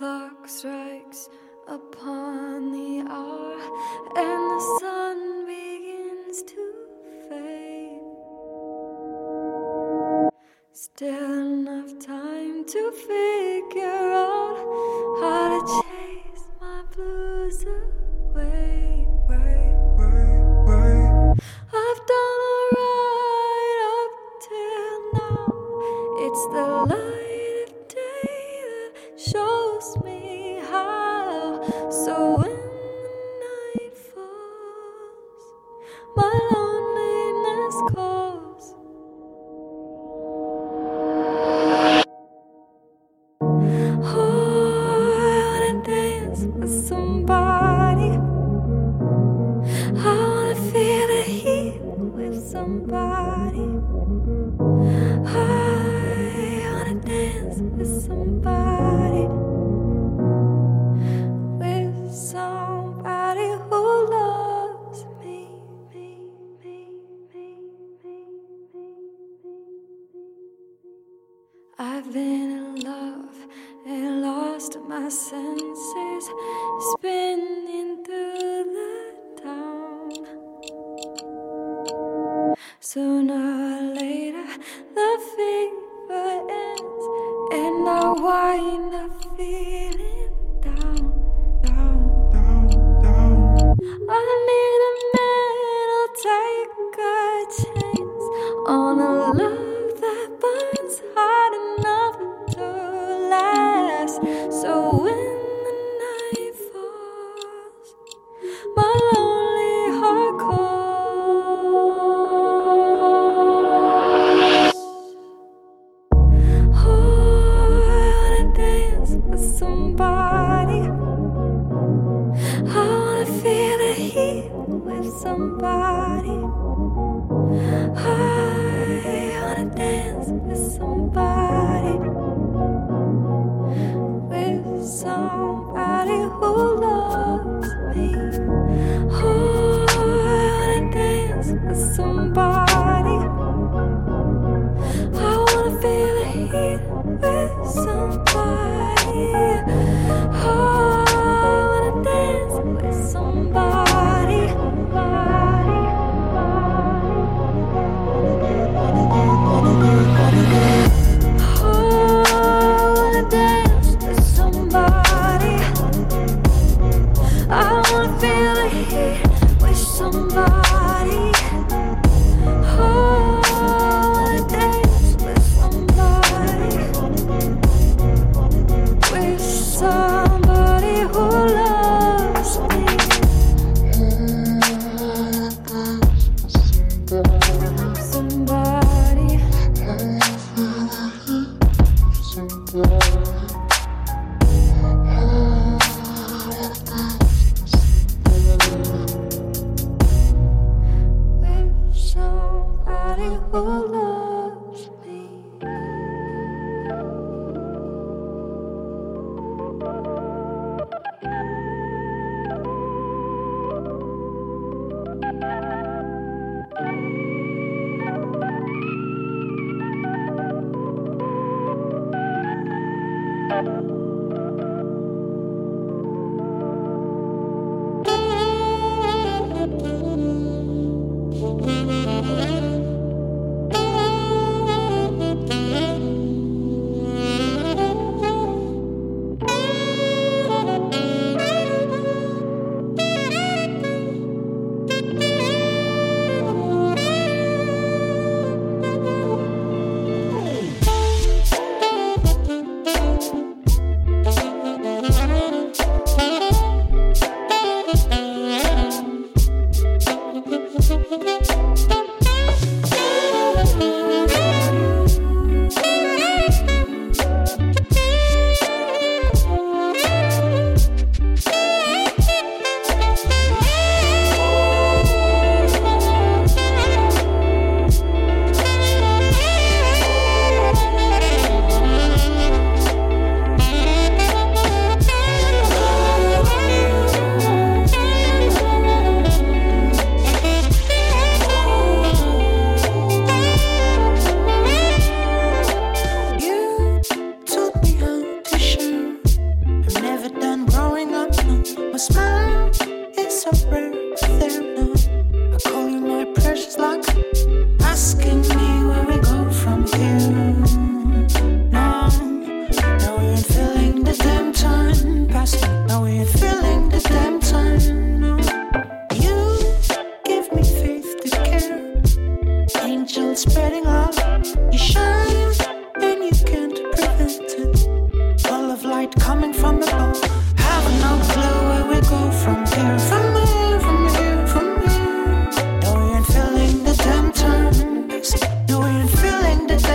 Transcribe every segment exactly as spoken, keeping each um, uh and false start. clock strikes upon the hour and the sun begins to fade. Still enough time to figure out how to chase my blues away. Wait, wait, wait. I've done all right up till now. It's the light of day that shows me how. So when the night falls, my loneliness calls. Oh, I wanna dance with somebody. I wanna feel the heat with somebody. I dance with somebody, with somebody who loves me. I've been in love and lost my senses, spinning through the town. Sooner or later, the fever ends, and I wind up feeling down, down, down, down. I need a man who'll take a chance on a love that burns hard enough to last. So when the night falls, my lonely heart calls. Somebody, I wanna feel the heat with somebody. I wanna dance with somebody, with somebody who loves me. Oh, I wanna dance with somebody. I wanna feel the heat with somebody. Oh, I wanna dance with somebody, somebody, somebody. Oh, I wanna dance with somebody. I wanna feel the heat with somebody. Oh, I wanna dance with somebody. With somebody who loves me. Somebody. With somebody who loves me. Thank you. it's spreading out. You shine and you can't prevent it. Ball of light coming from the ball. Have no clue where we go from here. From here, from here, from here. No, you ain't feeling the damn time. No, you ain't feeling the damn time.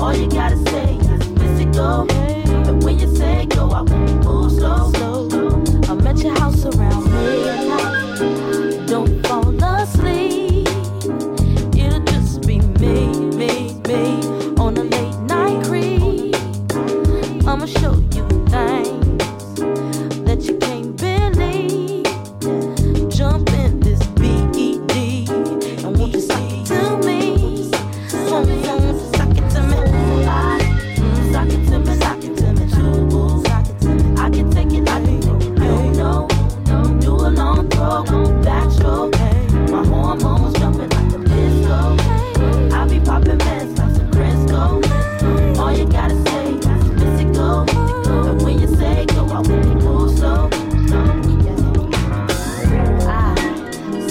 All you gotta say is Missy go, and when you say go, I won't move slow. I'ma show you things that you can't believe. Jump in this B E D and won't you suck it to me? Suck it to me, suck it to me, suck it to me, suck it to me. I can take it, I can take it. You know, you a long throw, that's your game. My hormones jumping like a disco. I be popping meds like some Crisco. All you gotta say.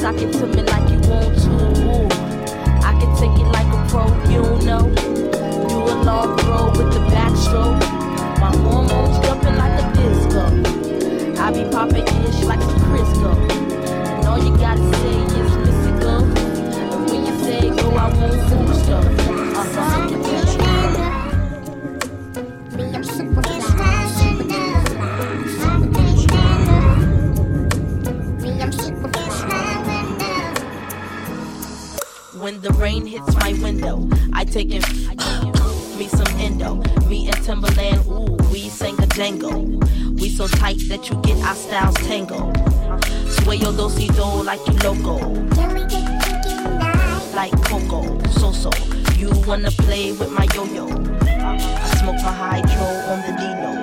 Sock it to me like you want to. Ooh. I can take it like a pro, you know. You a long throw with the backstroke. My hormones jumping like a disco. I be popping ish like some Crisco. And all you gotta say is physical. And when you say go, I won't fool stuff. I'm sick of it. When the rain hits my window, I take in me some endo. Me and Timberland, ooh, we sang a dango. We so tight that you get our styles tango. Sway your do-si-do like you loco. Can we get tonight? Like Coco, so-so. You wanna play with my yo-yo. I smoke my hydro on the Dino.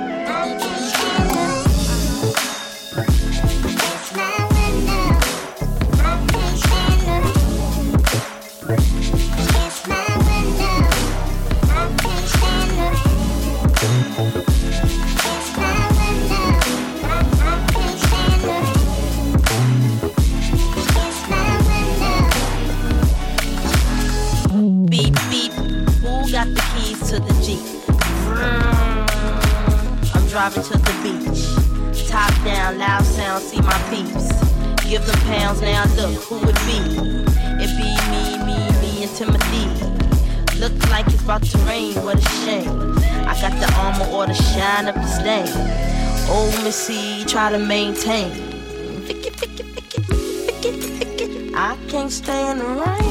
Driving to the beach, top down, loud sound, see my peeps. Give them pounds, now look who it be. It be me, me, me and Timothy. Look like it's about to rain, what a shame. I got the armor or the shine up his name. Old Missy, try to maintain. I can't stay in the rain.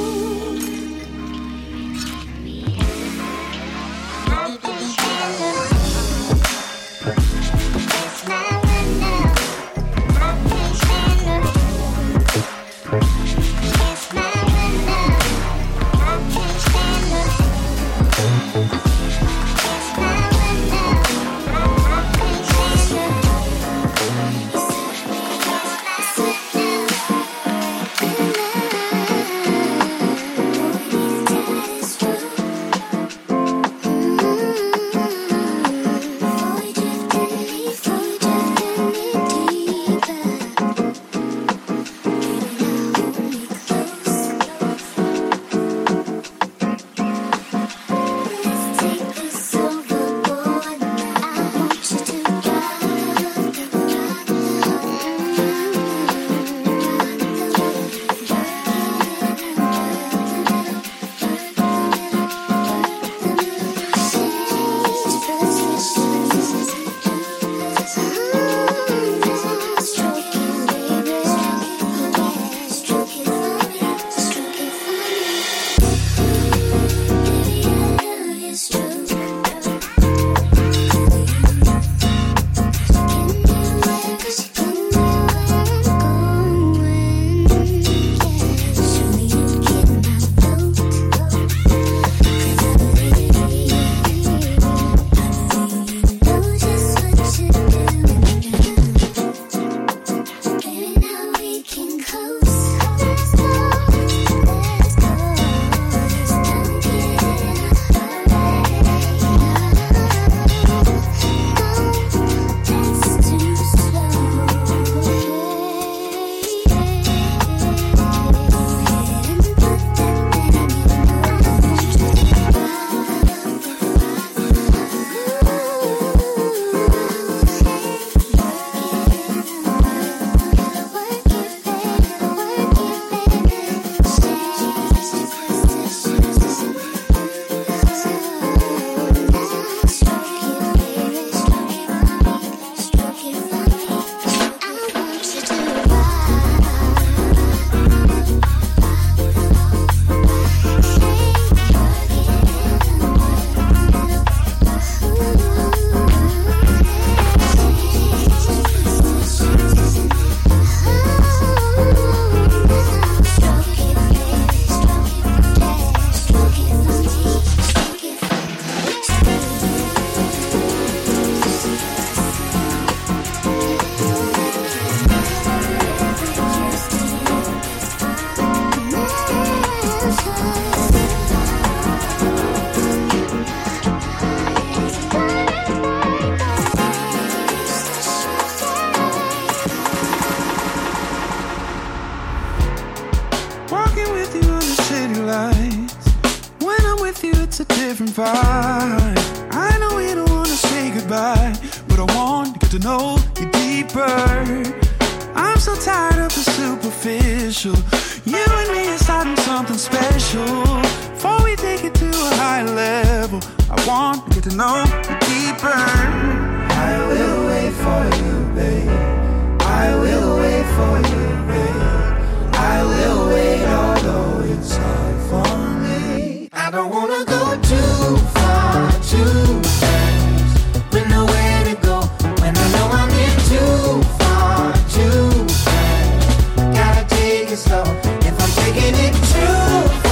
fine. I know we don't want to say goodbye, but I want to get to know you deeper. I'm so tired of the superficial. You and me are starting something special. Before we take it to a high level, I want to get to know you deeper. I will wait for you, babe. I will wait for you, babe. I will wait, although it's hard for me. I don't wanna go too far, too fast, with nowhere to go when I know I'm in too far, too fast. Gotta take it slow if I'm taking it too far.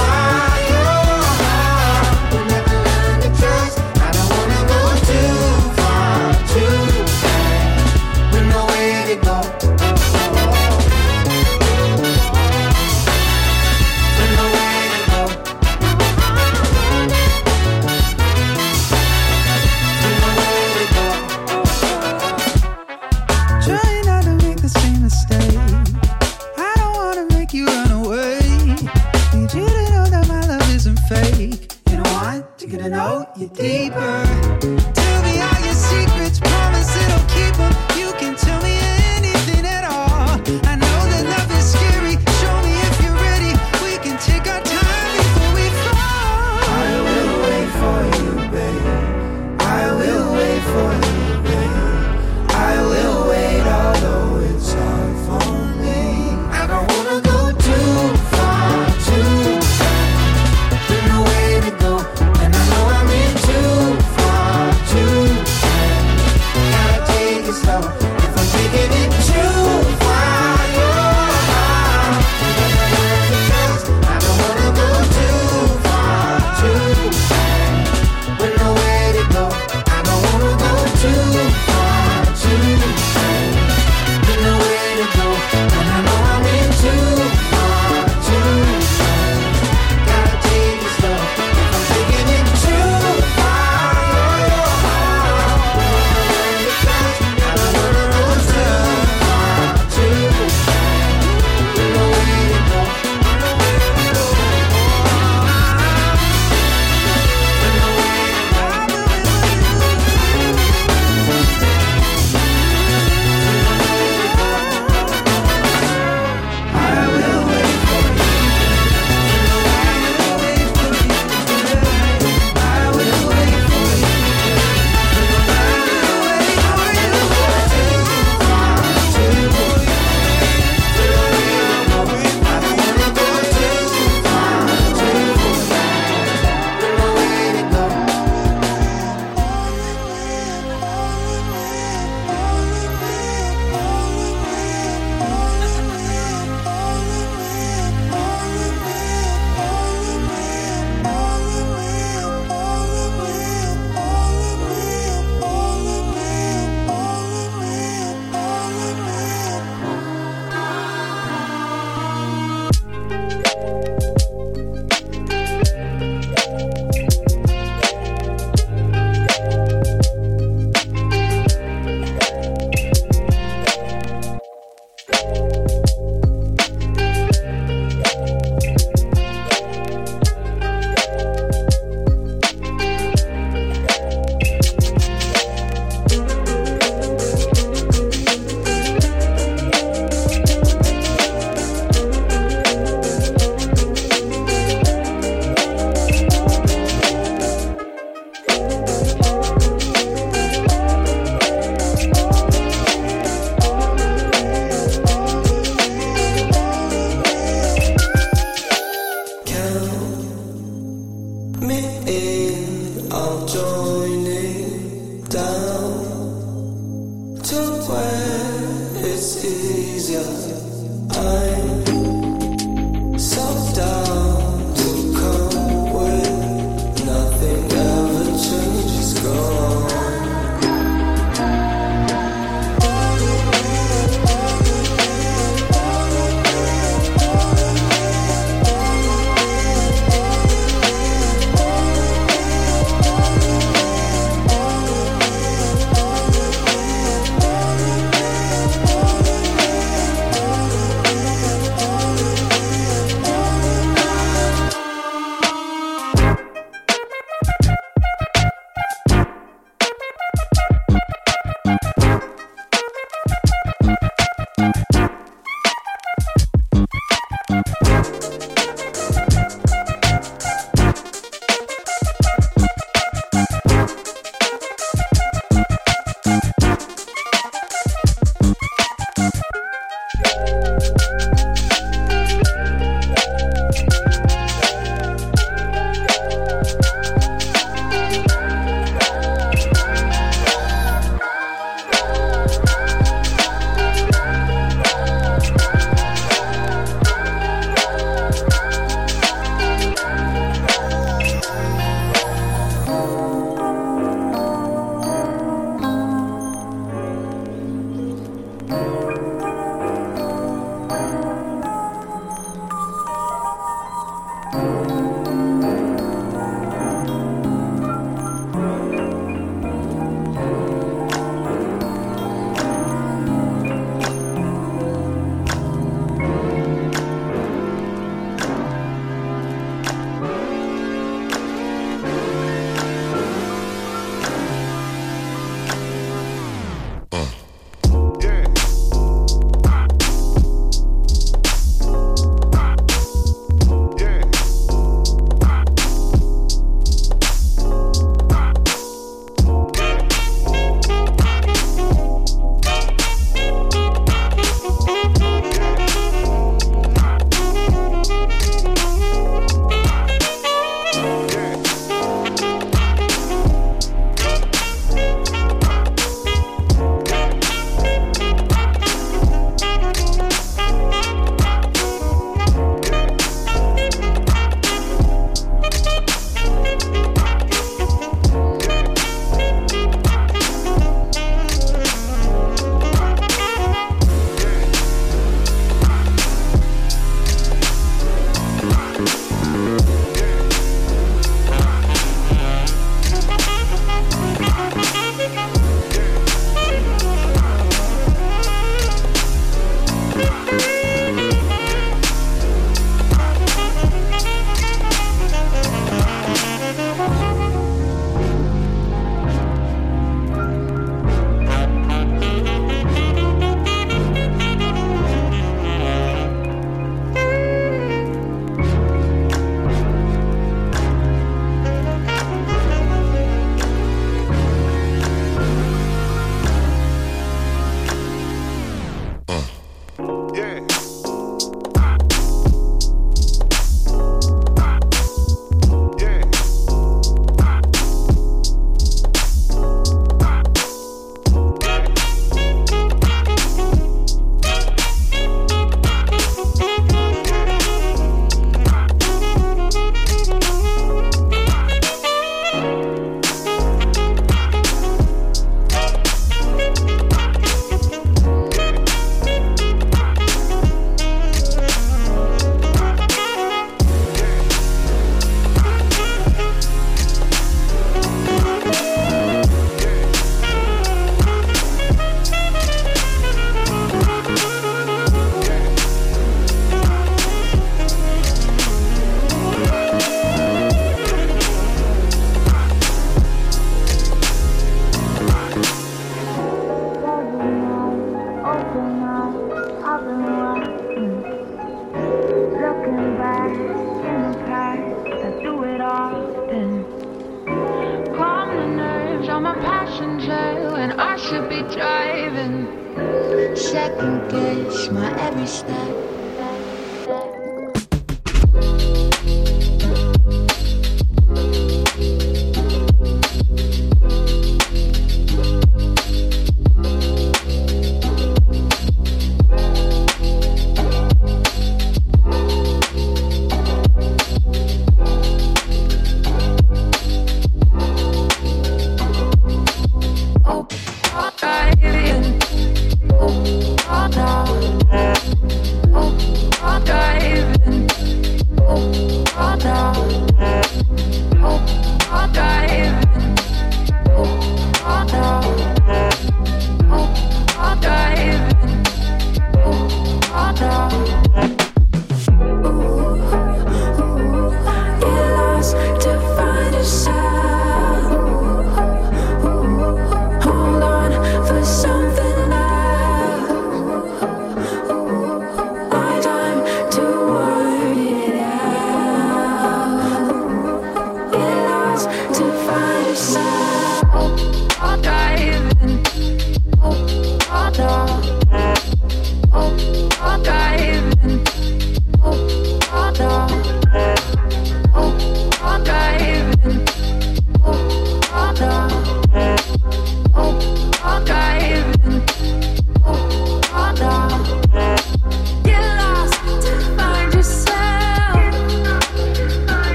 I'm a passenger when I should be driving. Second guess my every step.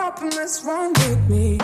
up and what's wrong with me?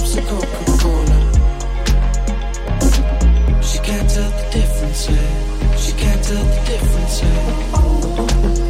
sips of Coca-Cola. She can't tell the difference, yeah. She can't tell the difference, yeah.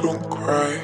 don't cry.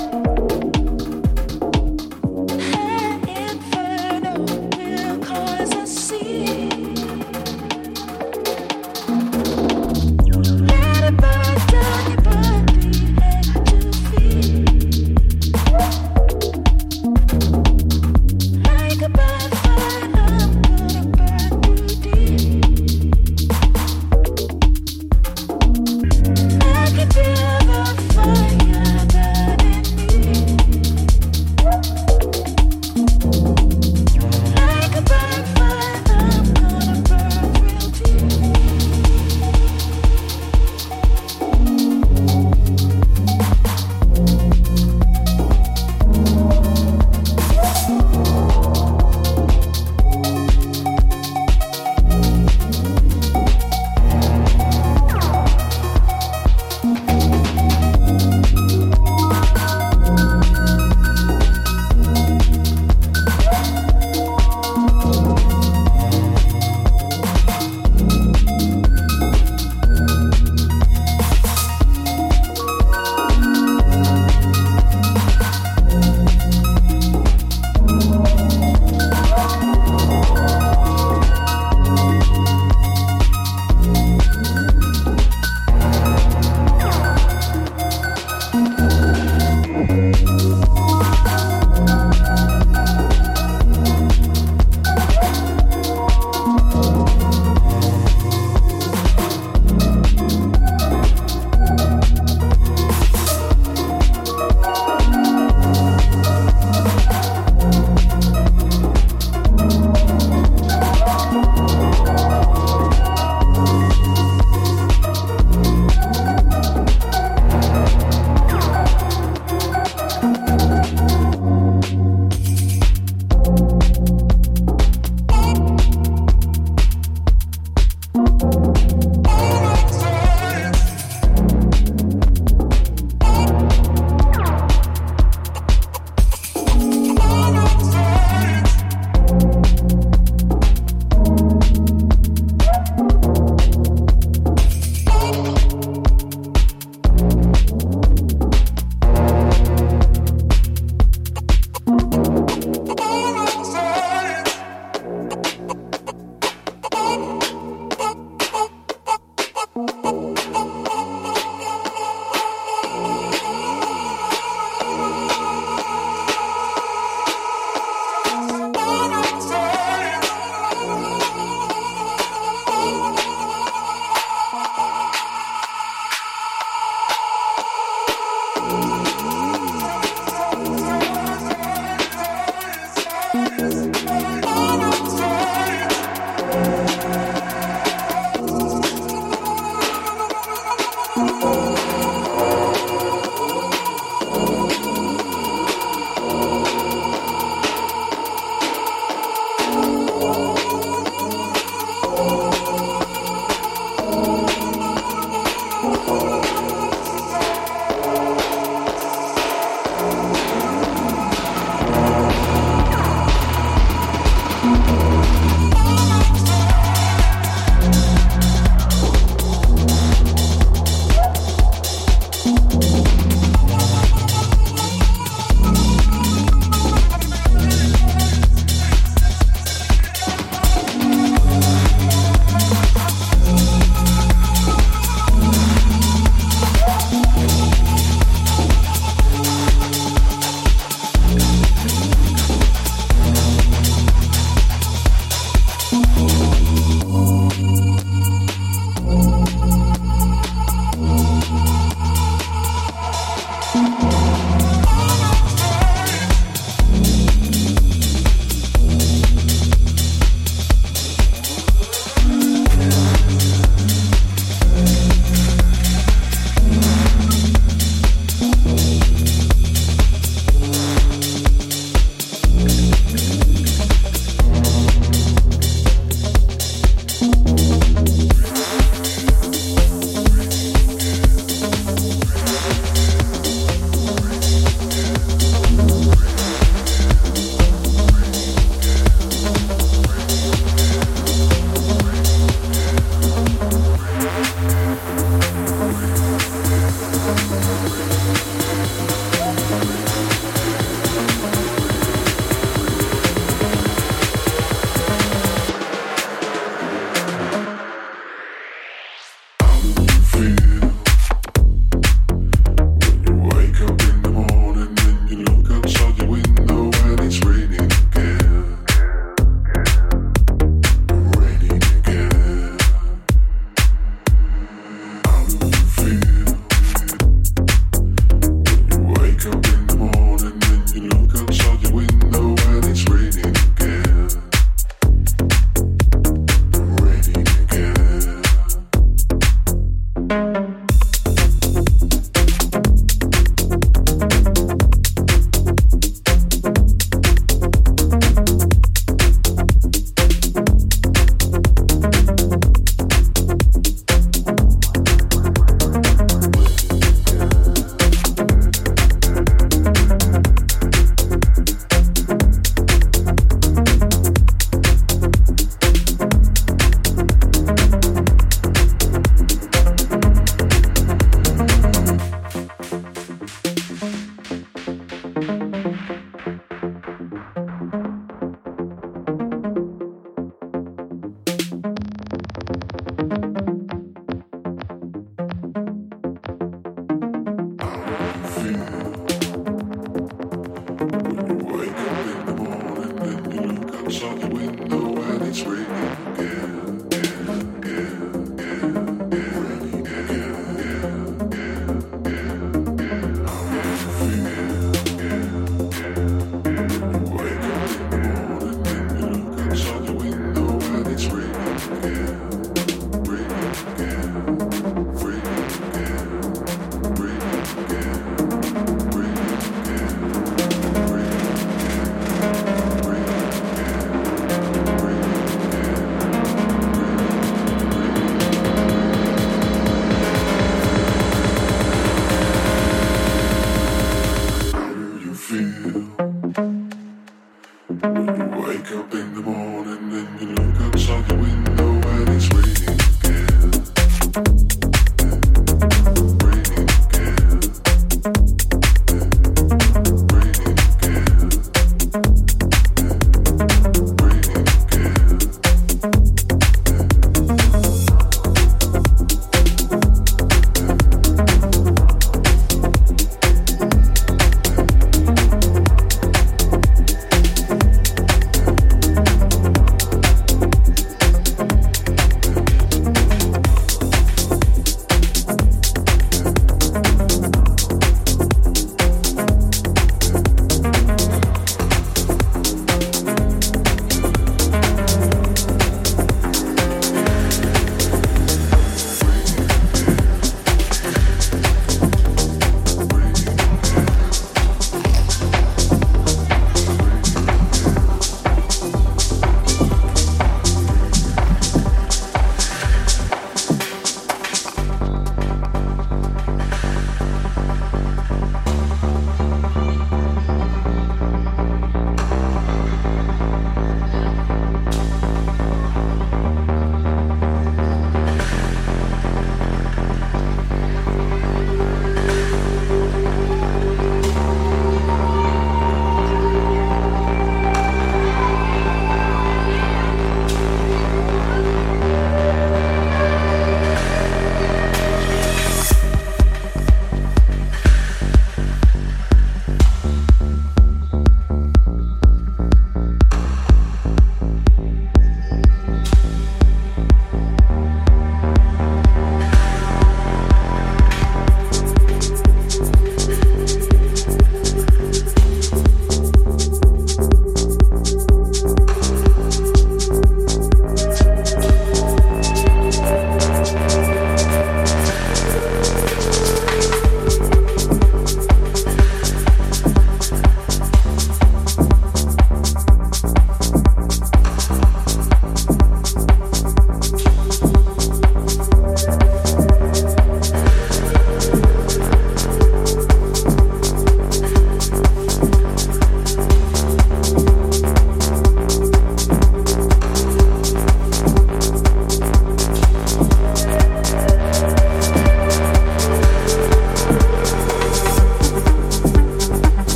I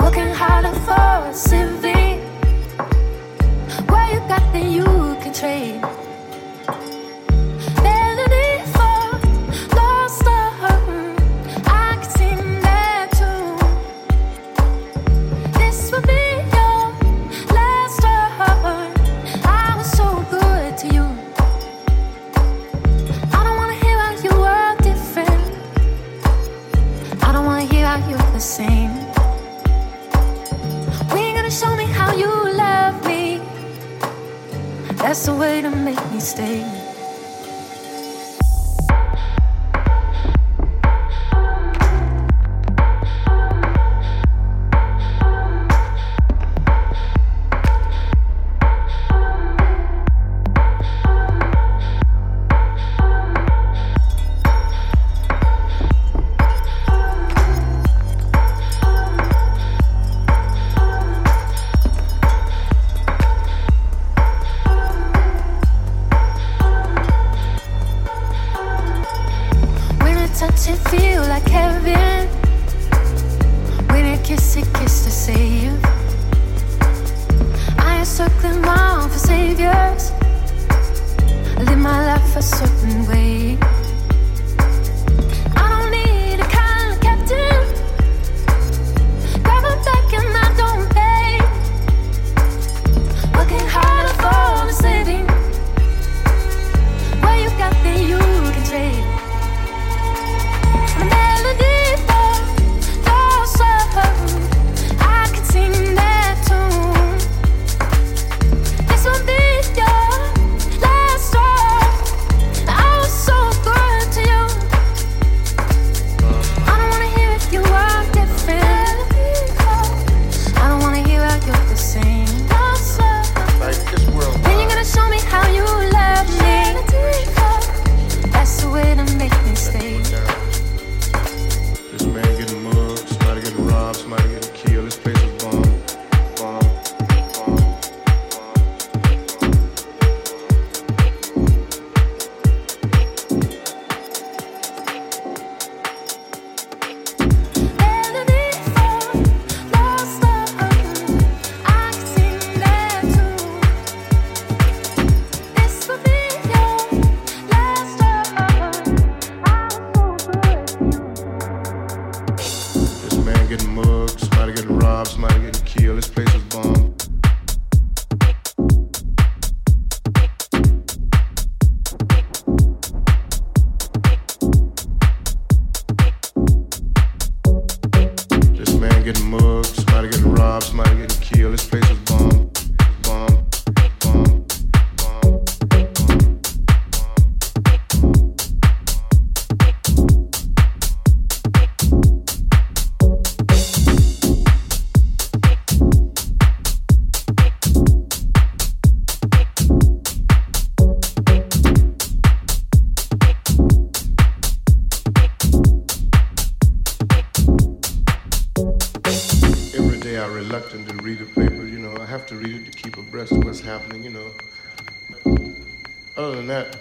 Working harder for a living. What you got than you? tree. That's the way to make me stay.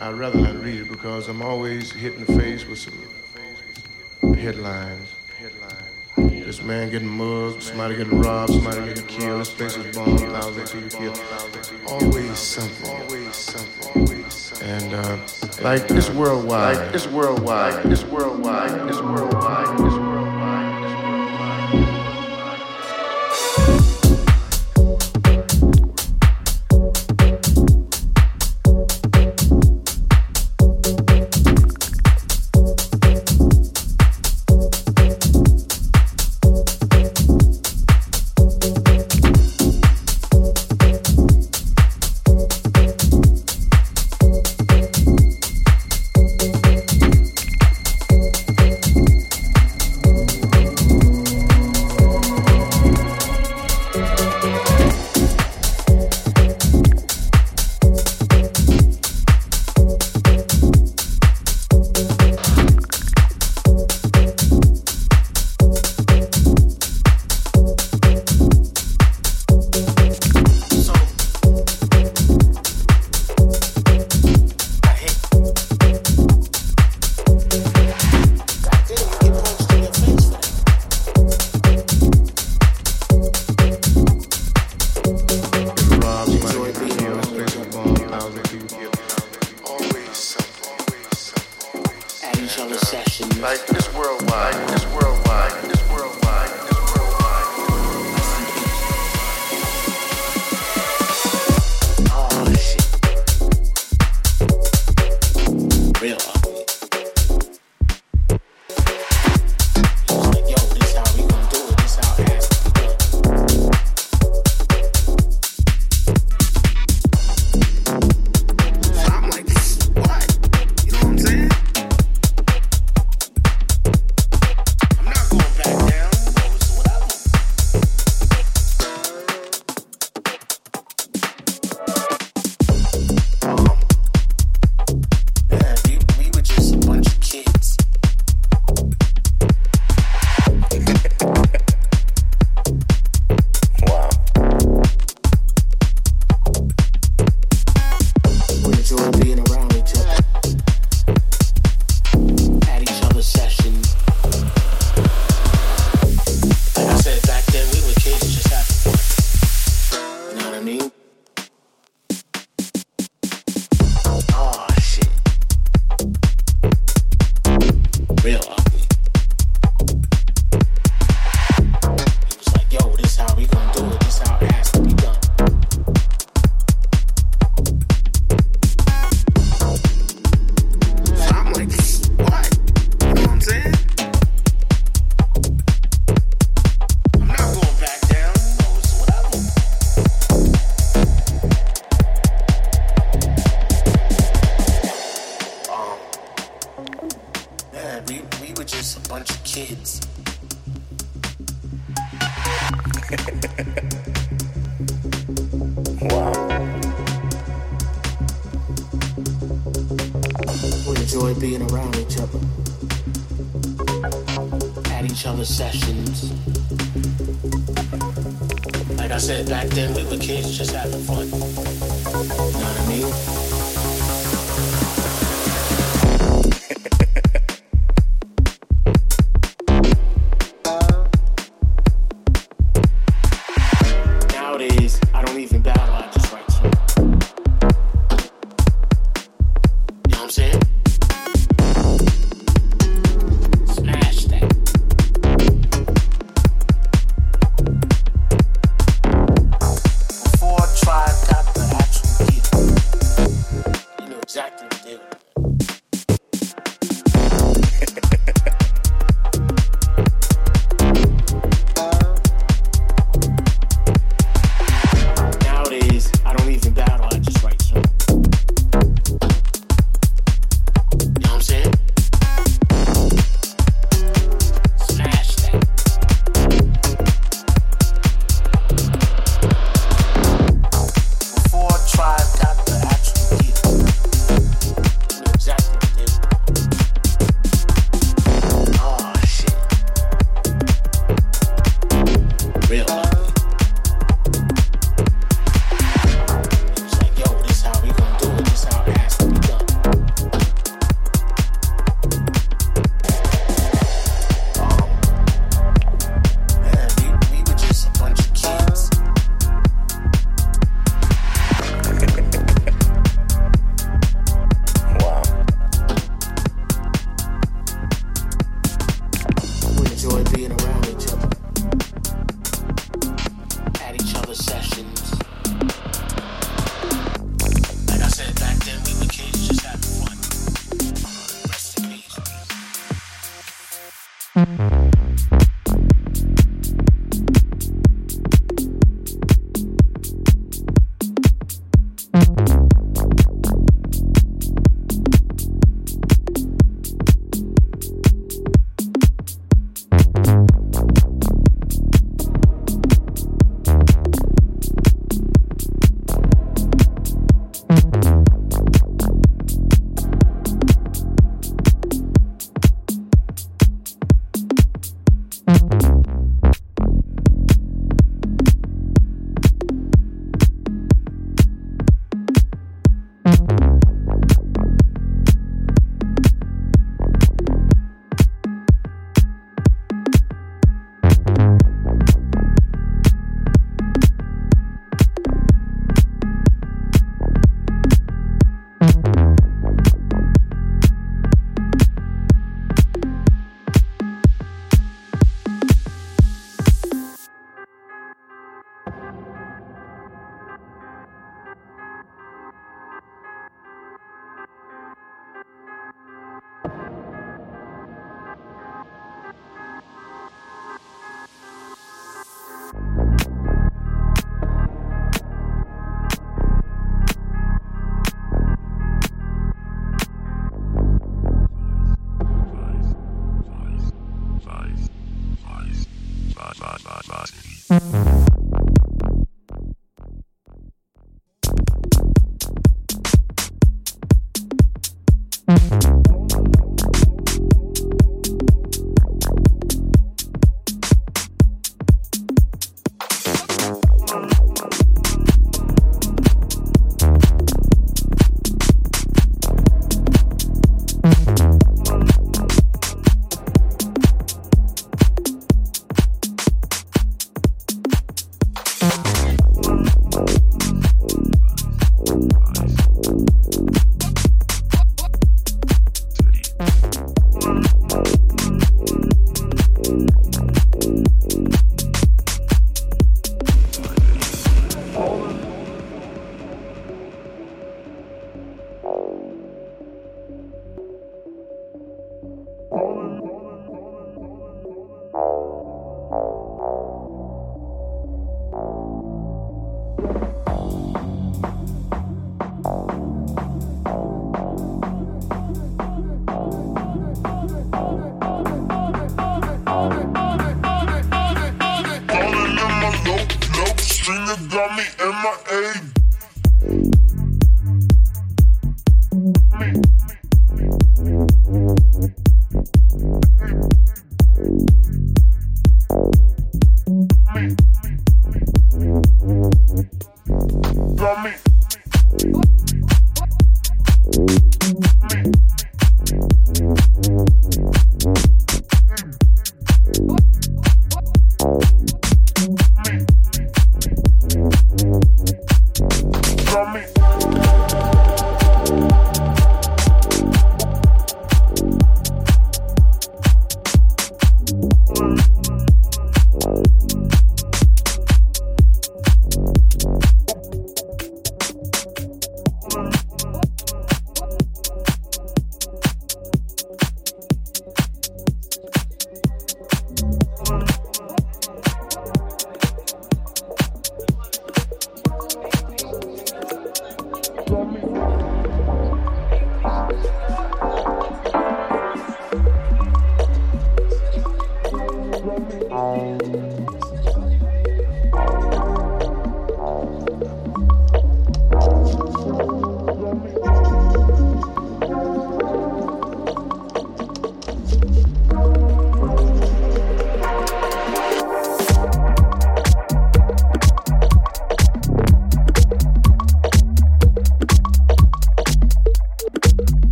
I'd rather not read it because I'm always hit in the face with some headlines. This man getting mugged, somebody getting robbed, somebody getting killed, this place is bombed, thousands of people killed. Always something. Always something. And uh, like it's worldwide. Like it's worldwide. It's worldwide. It's worldwide. It's worldwide. Before I tried, got the actual gift.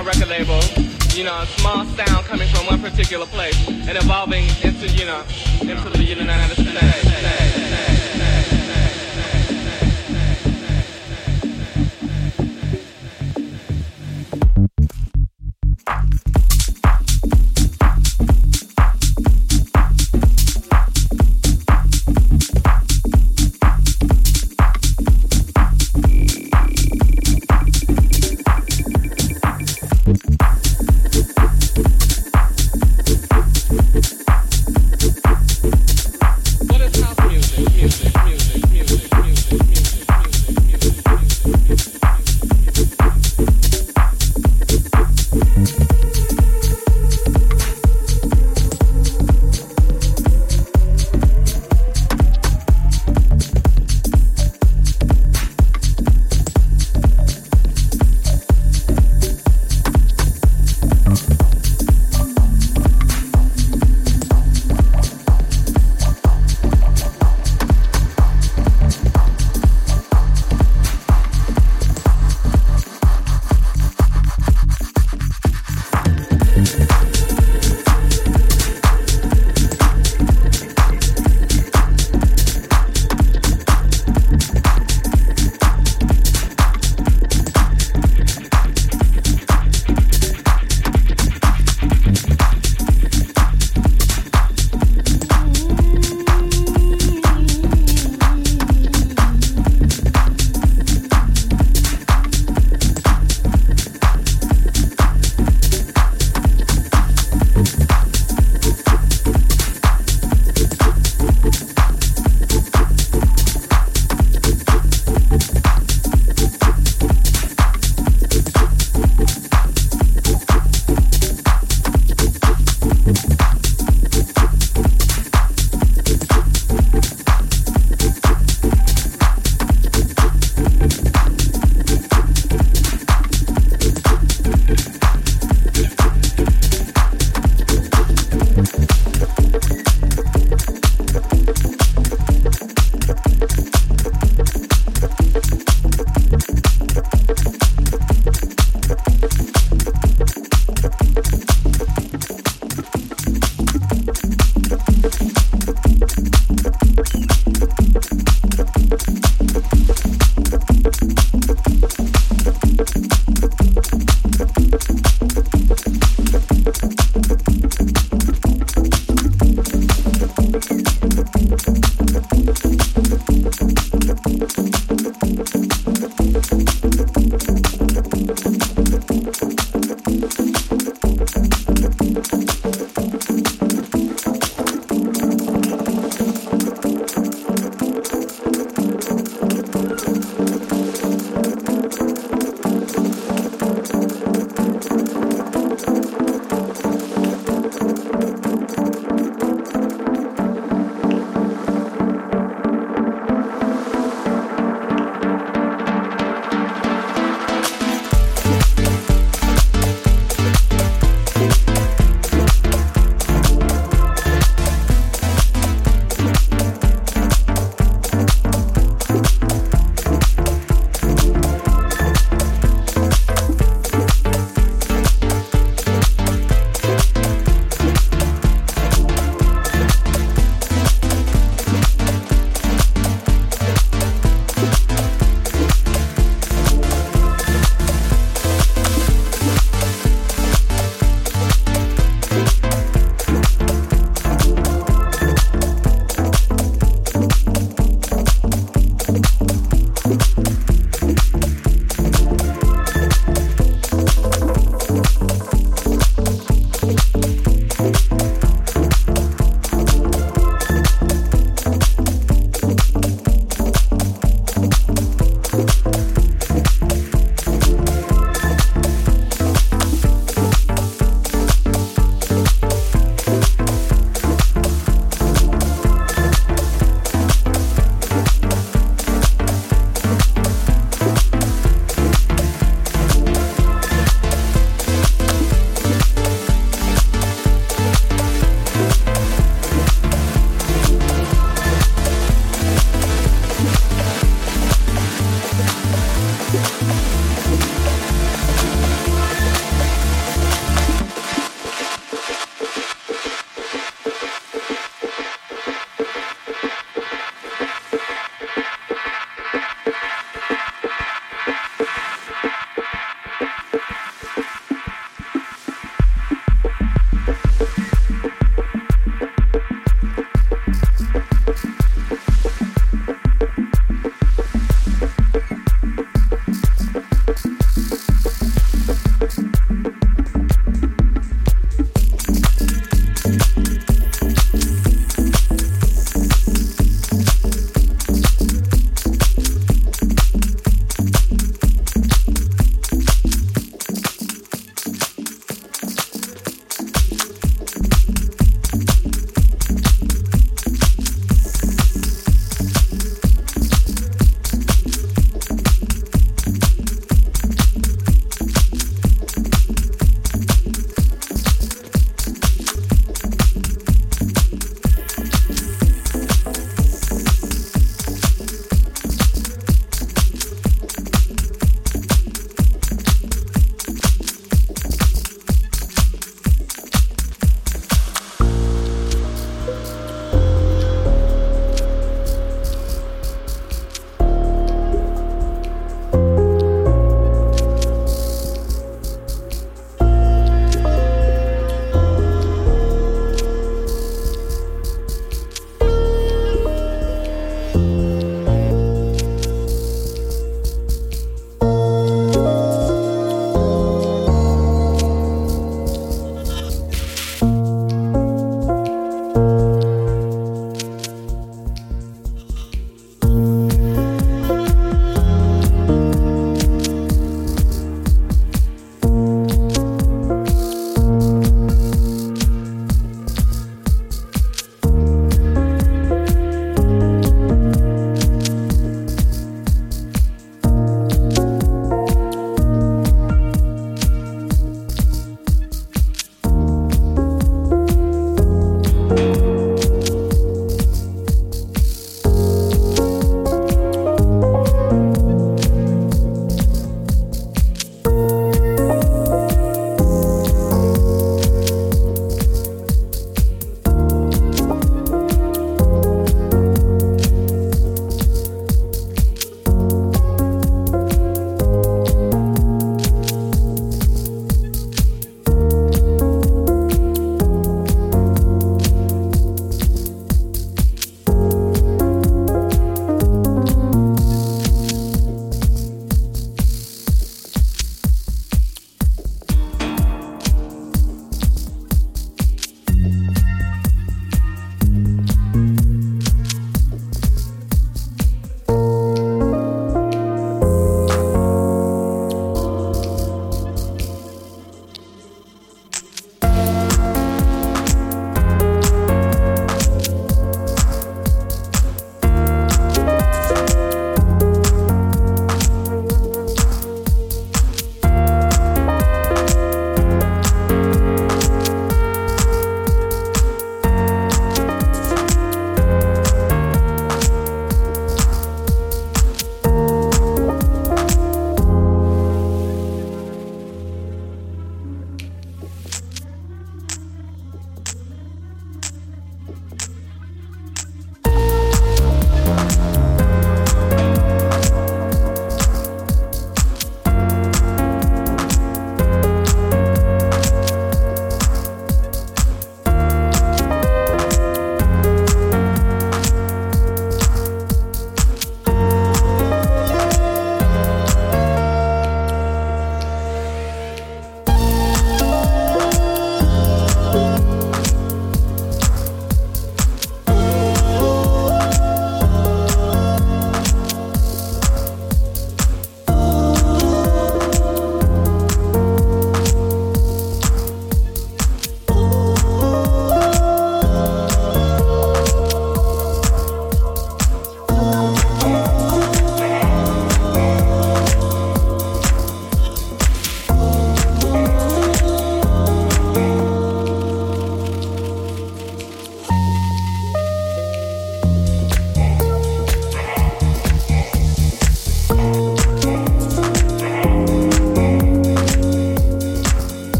small record label, you know, a small sound coming from one particular place and evolving into, you know, into the United States.